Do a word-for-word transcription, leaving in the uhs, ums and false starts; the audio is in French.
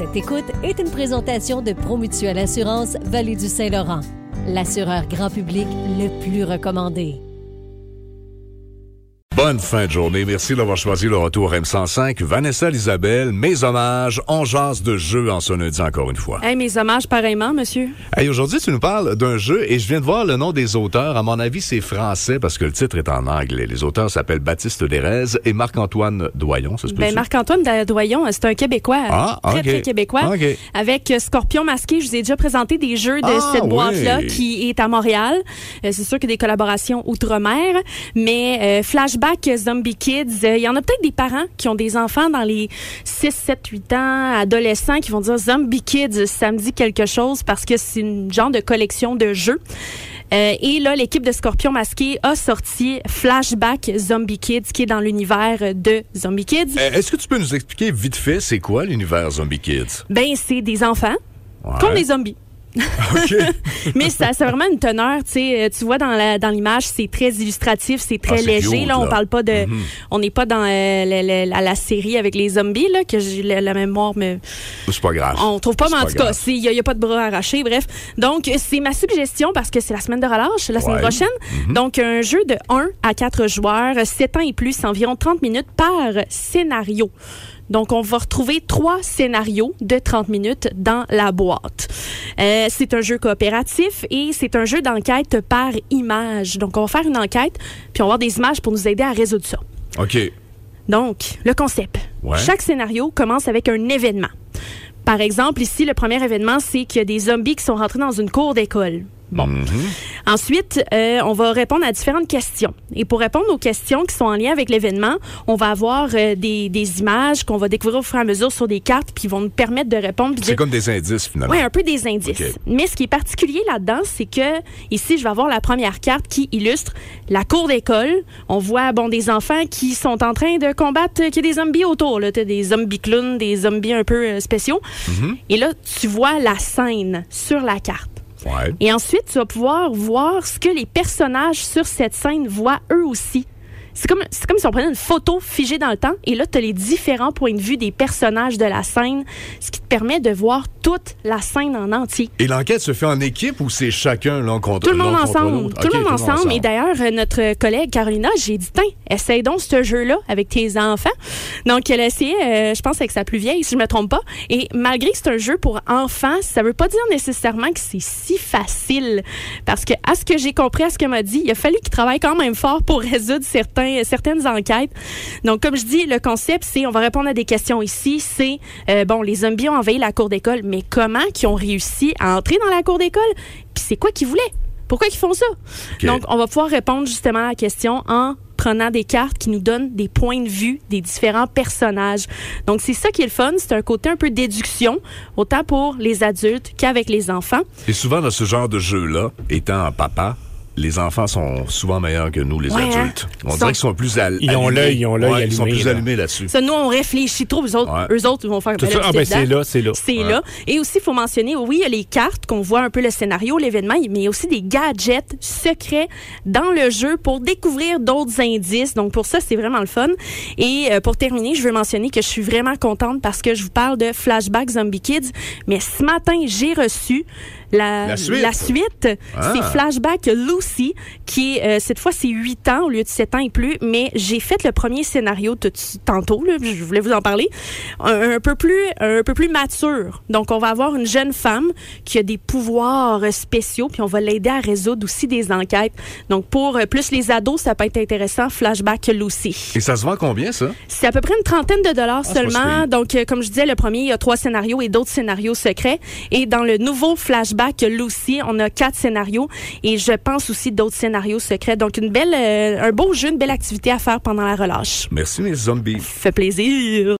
Cette écoute est une présentation de Promutuel Assurance Vallée-du-Saint-Laurent, l'assureur grand public le plus recommandé. Bonne fin de journée. Merci d'avoir choisi le retour M cent cinq. Vanessa, Isabelle, mes hommages, on jase de jeu en ce lundi encore une fois. Hey, mes hommages pareillement, monsieur. Hey, aujourd'hui, tu nous parles d'un jeu et je viens de voir le nom des auteurs. À mon avis, c'est français parce que le titre est en anglais. Les auteurs s'appellent Baptiste Dérèse et Marc-Antoine Doyon. Ça se peut ben, Marc-Antoine Doyon, c'est un Québécois. Ah, okay. Très, très Québécois. Okay. Avec Scorpion Masqué, je vous ai déjà présenté des jeux de ah, cette oui. boîte-là qui est à Montréal. Euh, c'est sûr qu'il y a des collaborations outre-mer, mais euh, Flashback Zombie Kids. Il euh, y en a peut-être des parents qui ont des enfants dans les six, sept, huit ans, adolescents, qui vont dire Zombie Kids, ça me dit quelque chose parce que c'est une genre de collection de jeux. Euh, et là, l'équipe de Scorpion Masqué a sorti Flashback Zombie Kids, qui est dans l'univers de Zombie Kids. Euh, est-ce que tu peux nous expliquer vite fait, c'est quoi l'univers Zombie Kids? Ben, c'est des enfants ouais. contre des zombies. Okay. Mais ça, c'est vraiment une teneur, tu sais, tu vois dans la, dans l'image, c'est très illustratif, c'est très ah, c'est léger. Cute, là, on parle pas de, mm-hmm. on n'est pas dans euh, la, la, la, la série avec les zombies là que j'ai la, la mémoire, mais c'est pas grave. On trouve pas, c'est mais en tout cas, il y, y a pas de bras arrachés, bref. Donc c'est ma suggestion parce que c'est la semaine de relâche, la ouais. semaine prochaine. Mm-hmm. Donc un jeu de un à quatre joueurs, sept ans et plus, environ trente minutes par scénario. Donc, on va retrouver trois scénarios de trente minutes dans la boîte. Euh, c'est un jeu coopératif et c'est un jeu d'enquête par image. Donc, on va faire une enquête, puis on va avoir des images pour nous aider à résoudre ça. OK. Donc, le concept. Ouais. Chaque scénario commence avec un événement. Par exemple, ici, le premier événement, c'est qu'il y a des zombies qui sont rentrés dans une cour d'école. Bon. Mm-hmm. Ensuite, euh, on va répondre à différentes questions. Et pour répondre aux questions qui sont en lien avec l'événement, on va avoir euh, des, des images qu'on va découvrir au fur et à mesure sur des cartes qui vont nous permettre de répondre. C'est dire... comme des indices, finalement. Oui, un peu des indices. Okay. Mais ce qui est particulier là-dedans, c'est que ici, je vais avoir la première carte qui illustre la cour d'école. On voit bon des enfants qui sont en train de combattre, euh, qu'il y a des zombies autour. Tu as des zombies clowns, des zombies un peu euh, spéciaux. Mm-hmm. Et là, tu vois la scène sur la carte. Ouais. Et ensuite, tu vas pouvoir voir ce que les personnages sur cette scène voient eux aussi. C'est comme, c'est comme si on prenait une photo figée dans le temps et là, tu as les différents points de vue des personnages de la scène, ce qui te permet de voir toute la scène en entier. Et l'enquête se fait en équipe ou c'est chacun l'un contre l'autre? Tout le monde ensemble. Tout le monde ensemble. Et d'ailleurs, notre collègue Carolina, j'ai dit, tiens, essaye donc ce jeu-là avec tes enfants. Donc, elle a essayé, euh, je pense, avec sa plus vieille, si je ne me trompe pas. Et malgré que c'est un jeu pour enfants, ça ne veut pas dire nécessairement que c'est si facile. Parce que, à ce que j'ai compris, à ce qu'elle m'a dit, il a fallu qu'il travaille quand même fort pour résoudre certains certaines enquêtes. Donc, comme je dis, le concept, c'est, on va répondre à des questions ici, c'est, euh, bon, les zombies ont envahi la cour d'école, mais comment qu'ils ont réussi à entrer dans la cour d'école? Puis c'est quoi qu'ils voulaient? Pourquoi qu'ils font ça? Okay. Donc, on va pouvoir répondre justement à la question en prenant des cartes qui nous donnent des points de vue des différents personnages. Donc, c'est ça qui est le fun. C'est un côté un peu déduction, autant pour les adultes qu'avec les enfants. Et souvent, dans ce genre de jeu-là, étant un papa, les enfants sont souvent meilleurs que nous, les ouais, adultes. On sont... dirait qu'ils sont plus al- ils ont allumés. L'œil, ils ont l'œil ouais, allumé, ils sont plus là. Allumés là-dessus. Ça, nous, on réfléchit trop. Eux autres, ouais. eux autres vont faire... Ben, là, ah, ben, c'est là, c'est là. C'est ouais. là. Et aussi, il faut mentionner, oui, il y a les cartes qu'on voit un peu le scénario, l'événement, mais il y a aussi des gadgets secrets dans le jeu pour découvrir d'autres indices. Donc, pour ça, c'est vraiment le fun. Et euh, pour terminer, je veux mentionner que je suis vraiment contente parce que je vous parle de Flashback Zombie Kids, mais ce matin, j'ai reçu la, la suite. La suite ah. C'est Flashback Lucy, qui est, euh, cette fois, c'est huit ans au lieu de sept ans et plus, mais j'ai fait le premier scénario tout, tantôt, là, je voulais vous en parler, un, un, peu plus, un peu plus mature. Donc, on va avoir une jeune femme qui a des pouvoirs spéciaux, puis on va l'aider à résoudre aussi des enquêtes. Donc, pour euh, plus les ados, ça peut être intéressant, Flashback Lucy. Et ça se vend combien, ça? C'est à peu près une trentaine de dollars ah, seulement. Donc, euh, comme je disais, le premier, il y a trois scénarios et d'autres scénarios secrets. Et dans le nouveau Flashback Lucy, on a quatre scénarios et je pense aussi d'autres scénarios secrets. Donc, une belle, euh, un beau jeu, une belle activité à faire pendant la relâche. Merci, mes zombies. Ça fait plaisir.